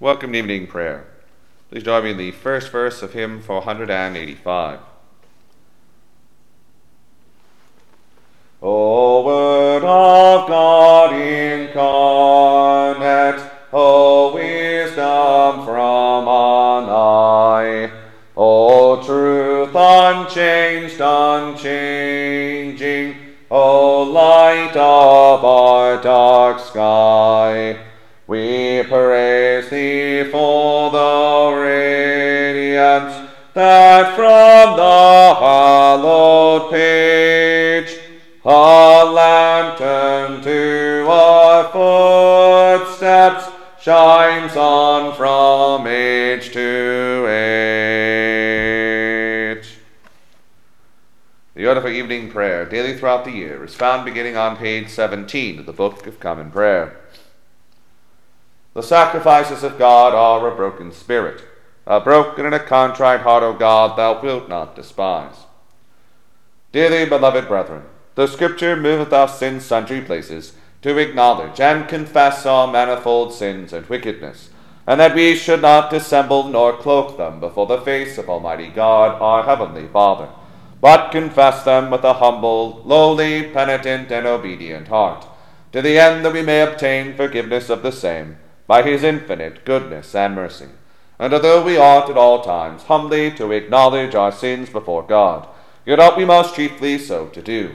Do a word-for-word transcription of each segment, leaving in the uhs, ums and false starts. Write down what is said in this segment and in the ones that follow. Welcome to evening prayer. Please join me in the first verse of hymn four eighty-five. O Word of God incarnate, O Wisdom from on high, O Truth unchanged, unchanging, O Light of our dark sky, we praise Thee for the radiance that from the hallowed page a lantern to our footsteps shines on from age to age. The order for evening prayer, daily throughout the year, is found beginning on page seventeen of the Book of Common Prayer. The sacrifices of God are a broken spirit, a broken and a contrite heart, O God, thou wilt not despise. Dearly beloved brethren, the Scripture moveth us in sundry places to acknowledge and confess our manifold sins and wickedness, and that we should not dissemble nor cloak them before the face of Almighty God, our Heavenly Father, but confess them with a humble, lowly, penitent, and obedient heart, to the end that we may obtain forgiveness of the same, by his infinite goodness and mercy. And although we ought at all times humbly to acknowledge our sins before God, yet ought we most chiefly so to do,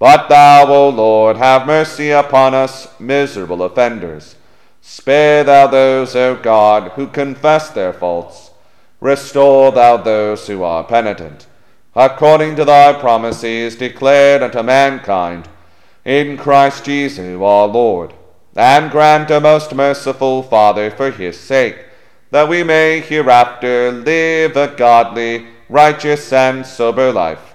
But thou, O Lord, have mercy upon us, miserable offenders. Spare thou those, O God, who confess their faults. Restore thou those who are penitent, according to thy promises declared unto mankind, in Christ Jesus our Lord. And grant, O most merciful Father, for his sake, that we may hereafter live a godly, righteous, and sober life,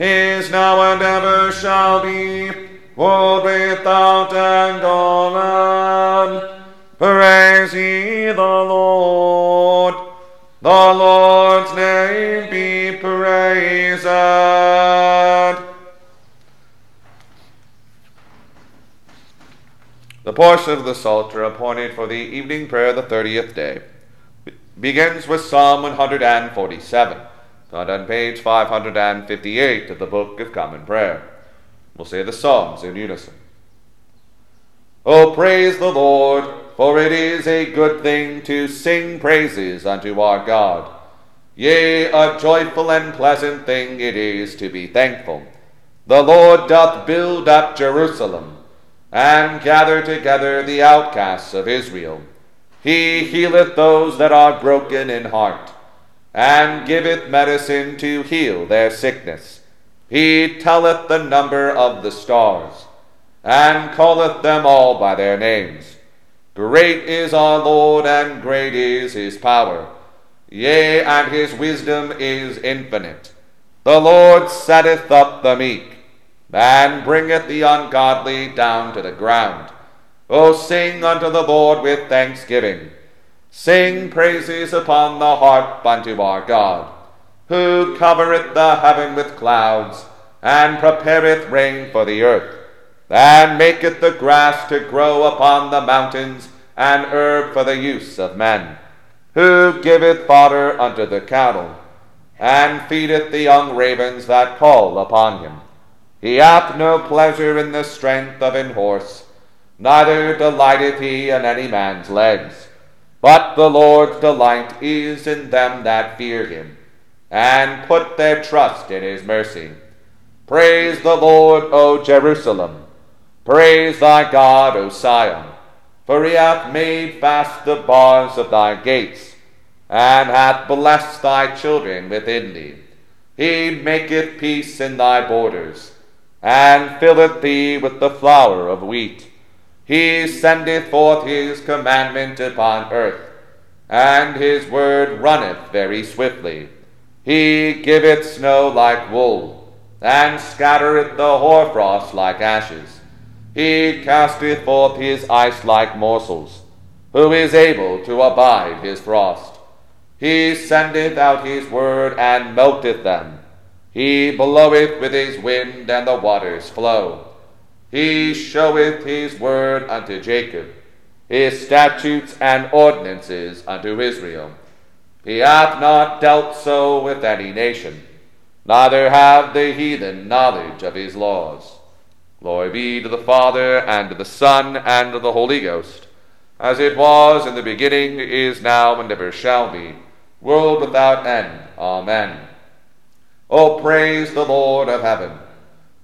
is now, and ever shall be, would without end all land. Praise ye the Lord. The Lord's name be praised. The portion of the Psalter appointed for the evening prayer the thirtieth day begins with Psalm one hundred forty-seven, found on page five hundred fifty-eight of the Book of Common Prayer. We'll say the Psalms in unison. O praise the Lord, for it is a good thing to sing praises unto our God. Yea, a joyful and pleasant thing it is to be thankful. The Lord doth build up Jerusalem, and gather together the outcasts of Israel. He healeth those that are broken in heart, and giveth medicine to heal their sickness. He telleth the number of the stars, and calleth them all by their names. Great is our Lord, and great is his power. Yea, and his wisdom is infinite. The Lord setteth up the meek, and bringeth the ungodly down to the ground. O sing unto the Lord with thanksgiving. Sing praises upon the harp unto our God, who covereth the heaven with clouds, and prepareth rain for the earth, and maketh the grass to grow upon the mountains, and herb for the use of men, who giveth fodder unto the cattle, and feedeth the young ravens that call upon him. He hath no pleasure in the strength of an horse, neither delighteth he in any man's legs. But the Lord's delight is in them that fear him, and put their trust in his mercy. Praise the Lord, O Jerusalem. Praise thy God, O Sion. For he hath made fast the bars of thy gates, and hath blessed thy children within thee. He maketh peace in thy borders, and filleth thee with the flour of wheat. He sendeth forth his commandment upon earth, and his word runneth very swiftly. He giveth snow like wool, and scattereth the hoarfrost like ashes. He casteth forth his ice like morsels. Who is able to abide his frost? He sendeth out his word, and melteth them. He bloweth with his wind, and the waters flow. He showeth his word unto Jacob, his statutes and ordinances unto Israel. He hath not dealt so with any nation, neither have the heathen knowledge of his laws. Glory be to the Father, and to the Son, and to the Holy Ghost, as it was in the beginning, is now, and ever shall be, world without end. Amen. O praise the Lord of heaven.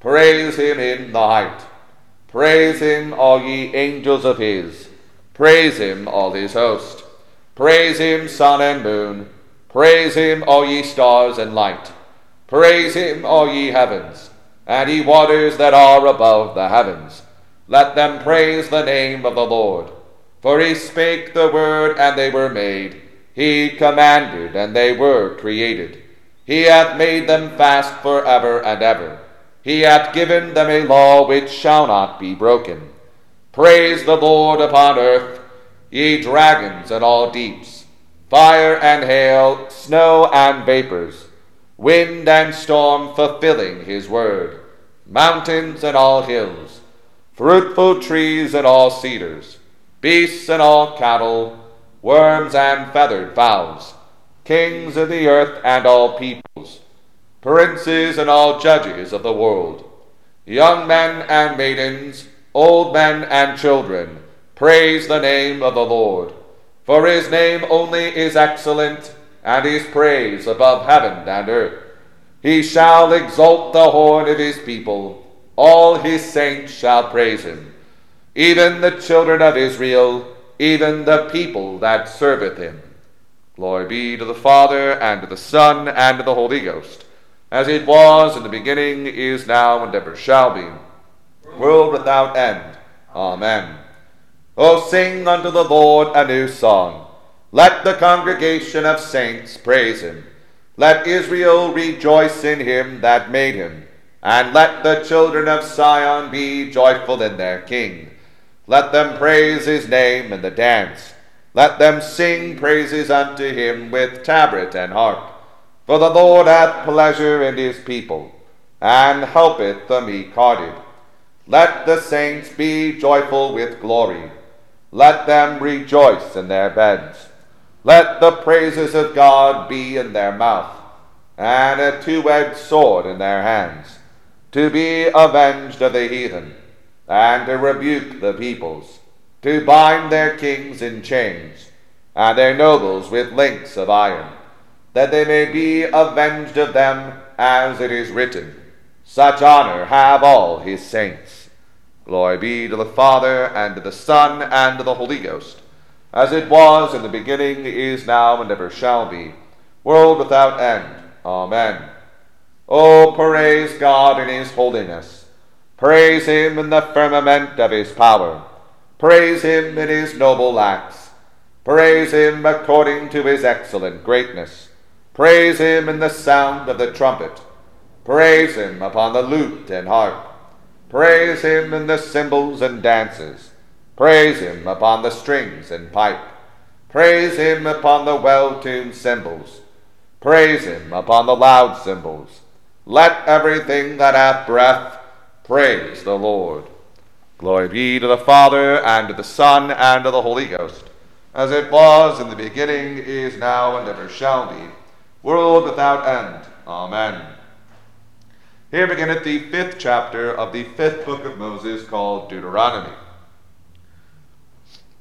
Praise him in the height. Praise him, all ye angels of his. Praise him, all his host. Praise him, sun and moon. Praise him, all ye stars and light. Praise him, all ye heavens, and ye waters that are above the heavens. Let them praise the name of the Lord. For he spake the word, and they were made. He commanded, and they were created. He hath made them fast forever and ever. He hath given them a law which shall not be broken. Praise the Lord upon earth, ye dragons and all deeps, fire and hail, snow and vapors, wind and storm fulfilling his word, mountains and all hills, fruitful trees and all cedars, beasts and all cattle, worms and feathered fowls, kings of the earth and all peoples, princes and all judges of the world, young men and maidens, old men and children, praise the name of the Lord. For his name only is excellent, and his praise above heaven and earth. He shall exalt the horn of his people. All his saints shall praise him, even the children of Israel, even the people that serveth him. Glory be to the Father, and to the Son, and to the Holy Ghost, as it was in the beginning, is now, and ever shall be, world without end. Amen. O sing unto the Lord a new song. Let the congregation of saints praise him. Let Israel rejoice in him that made him, And let the children of Sion be joyful in their king. Let them praise his name in the dance. Let them sing praises unto him with tabret and harp. For the Lord hath pleasure in his people, and helpeth the meek-hearted. Let the saints be joyful with glory. Let them rejoice in their beds. Let the praises of God be in their mouth, and a two-edged sword in their hands, to be avenged of the heathen, and to rebuke the peoples, to bind their kings in chains, and their nobles with links of iron, that they may be avenged of them, as it is written, such honor have all his saints. Glory be to the Father, and to the Son, and to the Holy Ghost, as it was in the beginning, is now, and ever shall be, world without end. Amen. Oh, praise God in his holiness. Praise him in the firmament of his power. Praise him in his noble acts. Praise him according to his excellent greatness. Praise him in the sound of the trumpet. Praise him upon the lute and harp. Praise him in the cymbals and dances. Praise him upon the strings and pipe. Praise him upon the well-tuned cymbals. Praise him upon the loud cymbals. Let everything that hath breath praise the Lord. Glory be to the Father, and to the Son, and to the Holy Ghost, as it was in the beginning, is now, and ever shall be, world without end. Amen. Here beginneth the fifth chapter of the fifth book of Moses, called Deuteronomy.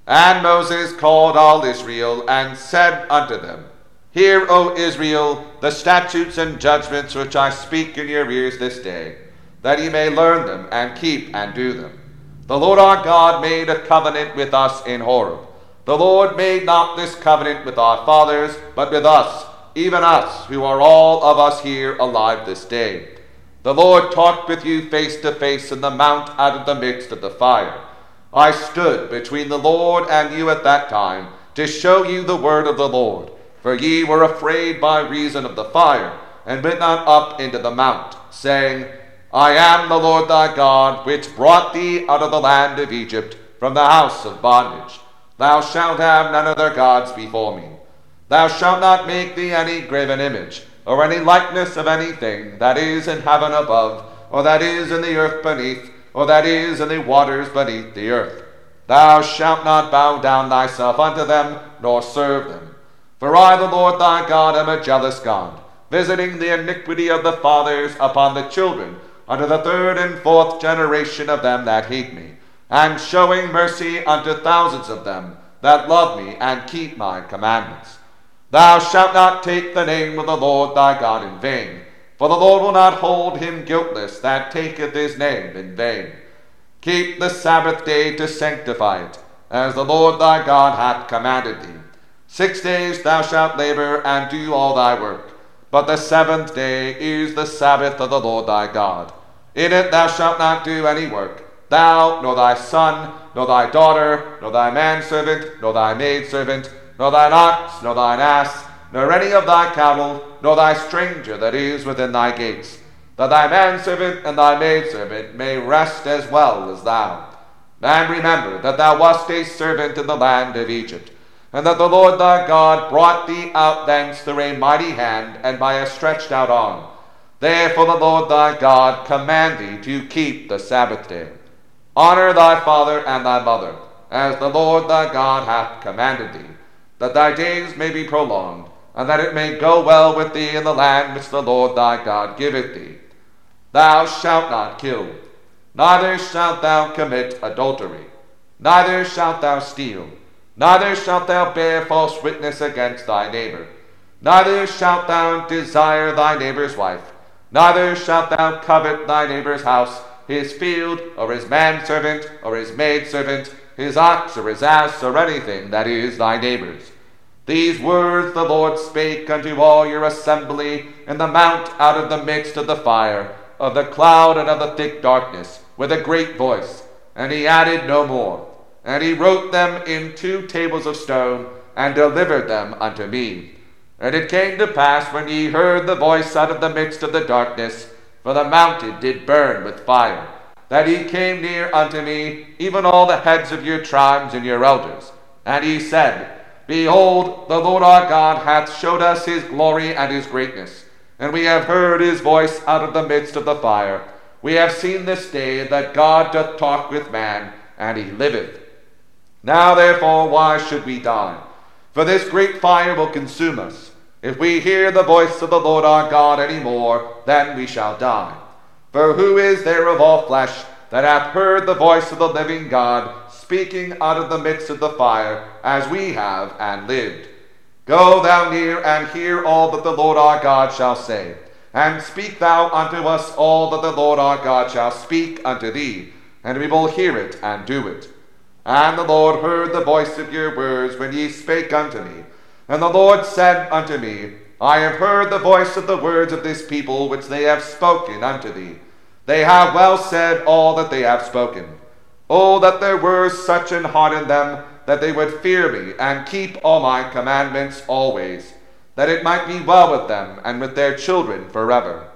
And Moses called all Israel, and said unto them, Hear, O Israel, the statutes and judgments which I speak in your ears this day, that ye may learn them, and keep and do them. The Lord our God made a covenant with us in Horeb. The Lord made not this covenant with our fathers, but with us, even us, who are all of us here alive this day. The Lord talked with you face to face in the mount out of the midst of the fire. I stood between the Lord and you at that time, to show you the word of the Lord. For ye were afraid by reason of the fire, and went not up into the mount, saying, I am the Lord thy God, which brought thee out of the land of Egypt, from the house of bondage. Thou shalt have none other gods before me. Thou shalt not make thee any graven image, or any likeness of anything that is in heaven above, or that is in the earth beneath, or that is in the waters beneath the earth. Thou shalt not bow down thyself unto them, nor serve them. For I, the Lord thy God, am a jealous God, visiting the iniquity of the fathers upon the children, unto the third and fourth generation of them that hate me, and showing mercy unto thousands of them that love me and keep my commandments. Thou shalt not take the name of the Lord thy God in vain, for the Lord will not hold him guiltless that taketh his name in vain. Keep the Sabbath day to sanctify it, as the Lord thy God hath commanded thee. Six days thou shalt labor and do all thy work, but the seventh day is the Sabbath of the Lord thy God. In it thou shalt not do any work, thou, nor thy son, nor thy daughter, nor thy manservant, nor thy maidservant, nor thine ox, nor thine ass, nor any of thy cattle, nor thy stranger that is within thy gates, that thy manservant and thy maidservant may rest as well as thou. And remember that thou wast a servant in the land of Egypt, and that the Lord thy God brought thee out thence through a mighty hand and by a stretched out arm. Therefore the Lord thy God commanded thee to keep the Sabbath day. Honor thy father and thy mother, as the Lord thy God hath commanded thee, that thy days may be prolonged, and that it may go well with thee in the land which the Lord thy God giveth thee. Thou shalt not kill, neither shalt thou commit adultery, neither shalt thou steal, neither shalt thou bear false witness against thy neighbor. Neither shalt thou desire thy neighbor's wife. Neither shalt thou covet thy neighbor's house, his field, or his manservant, or his maidservant, his ox, or his ass, or anything that is thy neighbor's. These words the Lord spake unto all your assembly in the mount out of the midst of the fire, of the cloud and of the thick darkness, with a great voice. And he added no more. And he wrote them in two tables of stone, and delivered them unto me. And it came to pass, when ye heard the voice out of the midst of the darkness, for the mountain did burn with fire, that he came near unto me, even all the heads of your tribes and your elders. And he said, Behold, the Lord our God hath showed us his glory and his greatness, and we have heard his voice out of the midst of the fire. We have seen this day that God doth talk with man, and he liveth. Now therefore, why should we die? For this great fire will consume us. If we hear the voice of the Lord our God any more, then we shall die. For who is there of all flesh that hath heard the voice of the living God speaking out of the midst of the fire, as we have, and lived? Go thou near, and hear all that the Lord our God shall say. And speak thou unto us all that the Lord our God shall speak unto thee, and we will hear it and do it. And the Lord heard the voice of your words when ye spake unto me. And the Lord said unto me, I have heard the voice of the words of this people which they have spoken unto thee. They have well said all that they have spoken. Oh, that there were such an heart in them, that they would fear me, and keep all my commandments always, that it might be well with them, and with their children forever.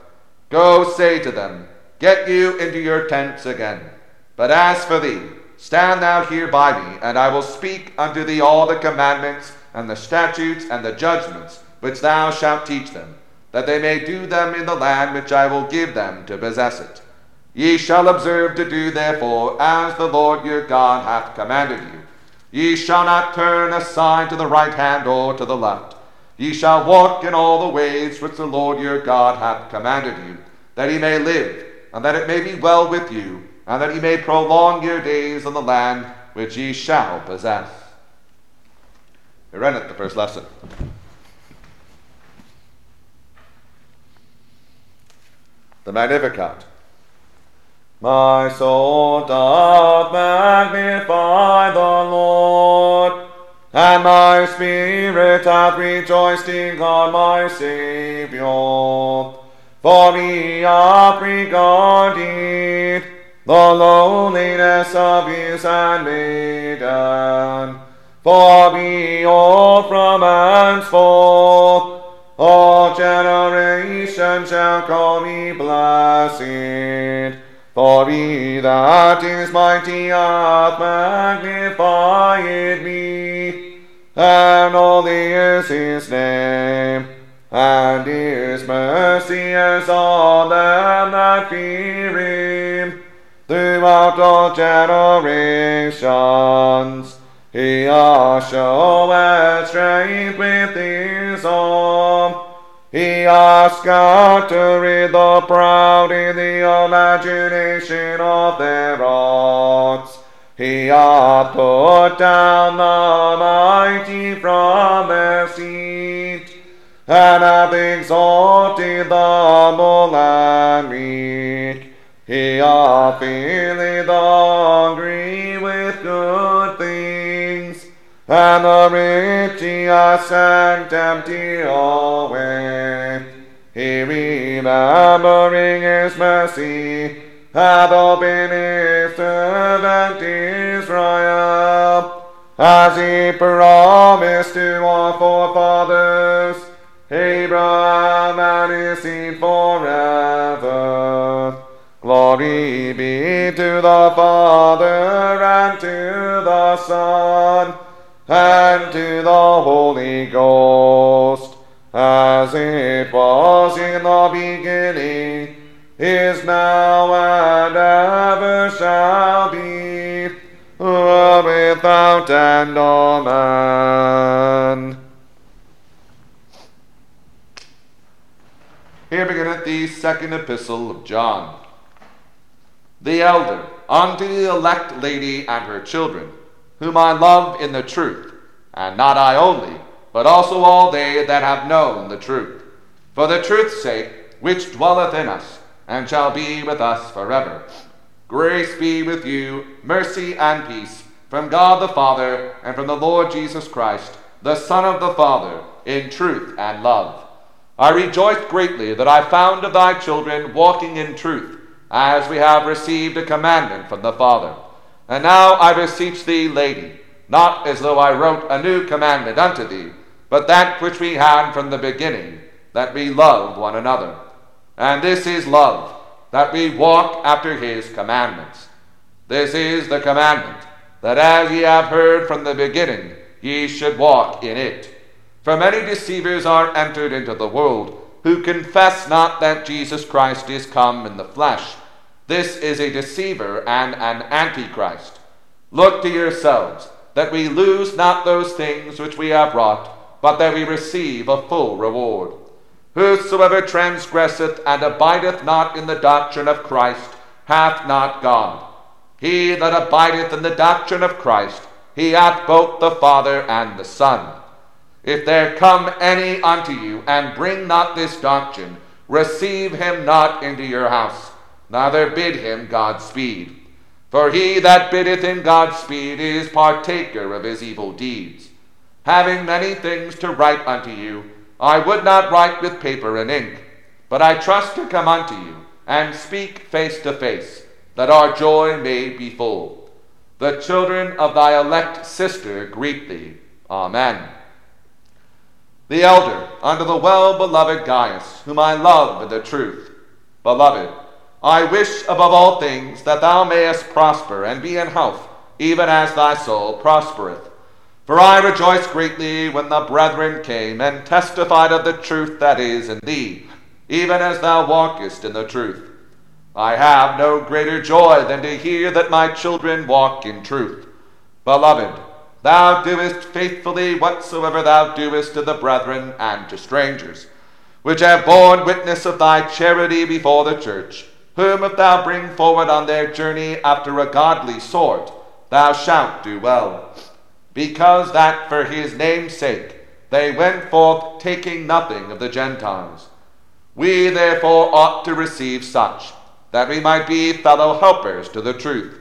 Go, say to them, Get you into your tents again. But as for thee, stand thou here by me, and I will speak unto thee all the commandments, and the statutes, and the judgments, which thou shalt teach them, that they may do them in the land which I will give them to possess it. Ye shall observe to do therefore, as the Lord your God hath commanded you. Ye shall not turn aside to the right hand or to the left. Ye shall walk in all the ways which the Lord your God hath commanded you, that ye may live, and that it may be well with you, and that ye may prolong your days in the land which ye shall possess. We read it the first lesson. The Magnificat. My soul doth magnify the Lord, and my spirit hath rejoiced in God my Saviour. For he hath regarded the lowliness of his handmaiden. For behold, from henceforth all generations shall call me blessed. For he that is mighty hath magnified me, and holy is his name, and his mercy is on them that fear him throughout all generations. He hath showed strength with his arm. He hath scattered the proud in the imagination of their hearts. He hath put down the mighty from their seat, and hath exalted the humble and meek. He hath filled the hungry with good things, and the rich he hath sent empty away. He, remembering his mercy, hath opened his servant Israel, as he promised to our forefathers, Abraham and his seed forever. Glory be to the Father, and to the Son, and to the Holy Ghost, as it was in the beginning, is now, and ever shall be, world without end. Amen. Here beginneth the second epistle of John. The elder, unto the elect lady and her children, whom I love in the truth, and not I only, but also all they that have known the truth, for the truth's sake, which dwelleth in us, and shall be with us forever. Grace be with you, mercy and peace, from God the Father, and from the Lord Jesus Christ, the Son of the Father, in truth and love. I rejoiced greatly that I found of thy children walking in truth, as we have received a commandment from the Father. And now I beseech thee, lady, not as though I wrote a new commandment unto thee, but that which we had from the beginning, that we love one another. And this is love, that we walk after his commandments. This is the commandment, that as ye have heard from the beginning, ye should walk in it. For many deceivers are entered into the world, who confess not that Jesus Christ is come in the flesh. This is a deceiver and an antichrist. Look to yourselves, that we lose not those things which we have wrought, but that we receive a full reward. Whosoever transgresseth and abideth not in the doctrine of Christ hath not God. He that abideth in the doctrine of Christ, he hath both the Father and the Son. If there come any unto you, and bring not this doctrine, receive him not into your house, neither bid him Godspeed. For he that biddeth him Godspeed is partaker of his evil deeds. Having many things to write unto you, I would not write with paper and ink, but I trust to come unto you, and speak face to face, that our joy may be full. The children of thy elect sister greet thee. Amen. The elder unto the well-beloved Gaius, whom I love in the truth. Beloved, I wish above all things that thou mayest prosper and be in health, even as thy soul prospereth. For I rejoiced greatly when the brethren came and testified of the truth that is in thee, even as thou walkest in the truth. I have no greater joy than to hear that my children walk in truth. Beloved, thou doest faithfully whatsoever thou doest to the brethren and to strangers, which have borne witness of thy charity before the church, whom if thou bring forward on their journey after a godly sort, thou shalt do well. Because that for his name's sake they went forth taking nothing of the Gentiles. We therefore ought to receive such, that we might be fellow helpers to the truth.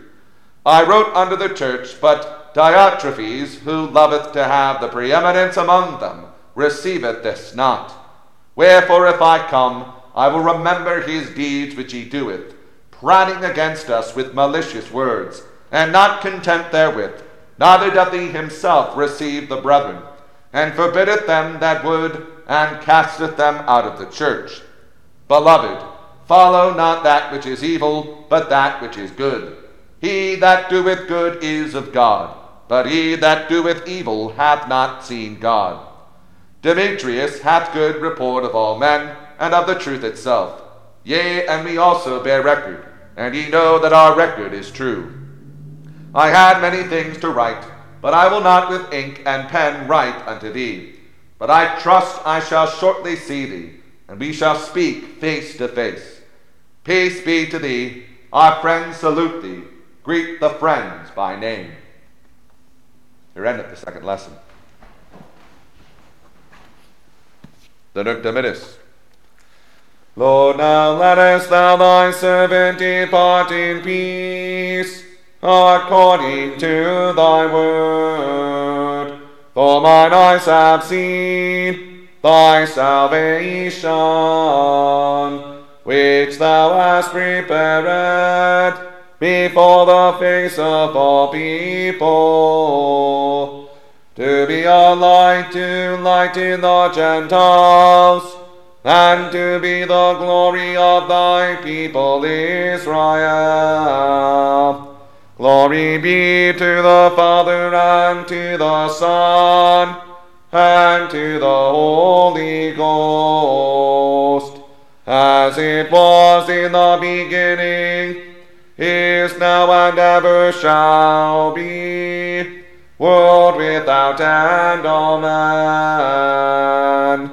I wrote unto the church, but Diotrephes, who loveth to have the preeminence among them, receiveth this not. Wherefore, if I come, I will remember his deeds which he doeth, prating against us with malicious words, and not content therewith, neither doth he himself receive the brethren, and forbiddeth them that would, and casteth them out of the church. Beloved, follow not that which is evil, but that which is good. He that doeth good is of God, but he that doeth evil hath not seen God. Demetrius hath good report of all men, and of the truth itself. Yea, and we also bear record, and ye know that our record is true. I had many things to write, but I will not with ink and pen write unto thee. But I trust I shall shortly see thee, and we shall speak face to face. Peace be to thee. Our friends salute thee. Greet the friends by name. Here endeth the second lesson. The Nunc Dimittis. Lord, now lettest thou thy servant depart in peace, according to thy word. For mine eyes have seen thy salvation, which thou hast prepared before the face of all people, to be a light to lighten the Gentiles, and to be the glory of thy people Israel. Glory be to the Father, and to the Son, and to the Holy Ghost, as it was in the beginning, is now, and ever shall be, world without end. Amen.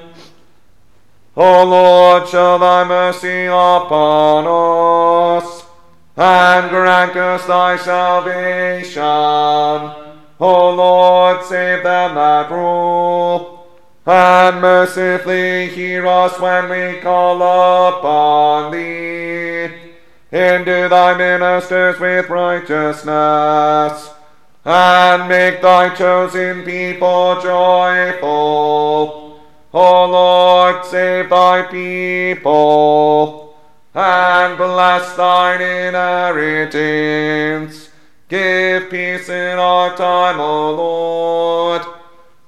O Lord, show thy mercy upon us, and grant us thy salvation. O Lord, save them that rule, and mercifully hear us when we call upon thee. Endue thy ministers with righteousness, and make thy chosen people joyful. O Lord, save thy people, and bless thine inheritance. Give peace in our time, O Lord,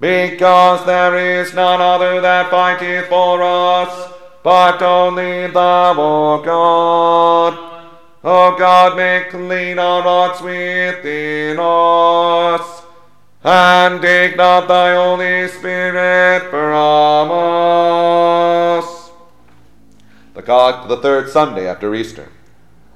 because there is none other that fighteth for us, but only thou, O God. O God, make clean our hearts within us, and take not thy Holy Spirit from us. The God, the third Sunday after Easter.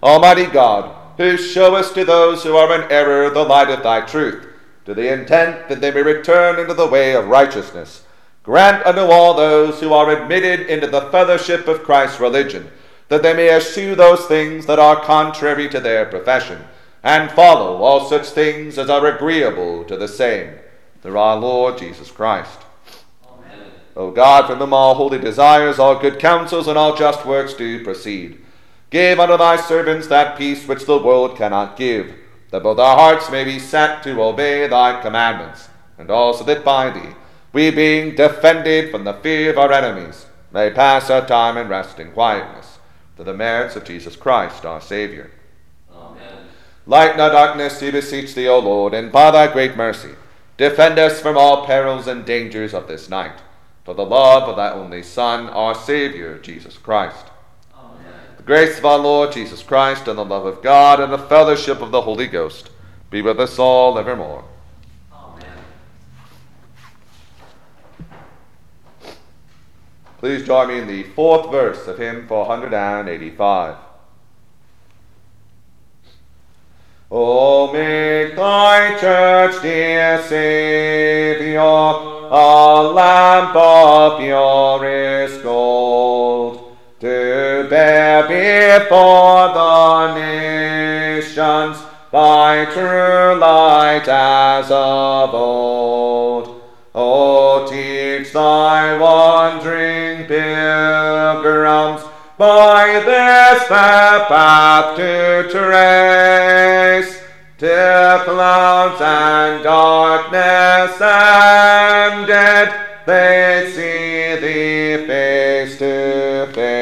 Almighty God, who showest to those who are in error the light of thy truth, to the intent that they may return into the way of righteousness, grant unto all those who are admitted into the fellowship of Christ's religion, that they may eschew those things that are contrary to their profession, and follow all such things as are agreeable to the same. Through our Lord Jesus Christ. Amen. O God, from whom all holy desires, all good counsels, and all just works do proceed, give unto thy servants that peace which the world cannot give, that both our hearts may be set to obey thy commandments, and also that by thee, we being defended from the fear of our enemies, may pass our time in rest and quietness, to the merits of Jesus Christ, our Savior. Amen. Lighten our darkness, we beseech thee, O Lord, and by thy great mercy, defend us from all perils and dangers of this night, for the love of thy only Son, our Savior, Jesus Christ. Amen. The grace of our Lord Jesus Christ, and the love of God, and the fellowship of the Holy Ghost, be with us all evermore. Amen. Please join me in the fourth verse of hymn four eighty-five. O make thy church, dear Saviour, a lamp of purest gold, to bear before the nations thy true light as of old. O teach thy wandering pilgrims by this fair path to trace, till clouds and darkness ended, they see thee face to face.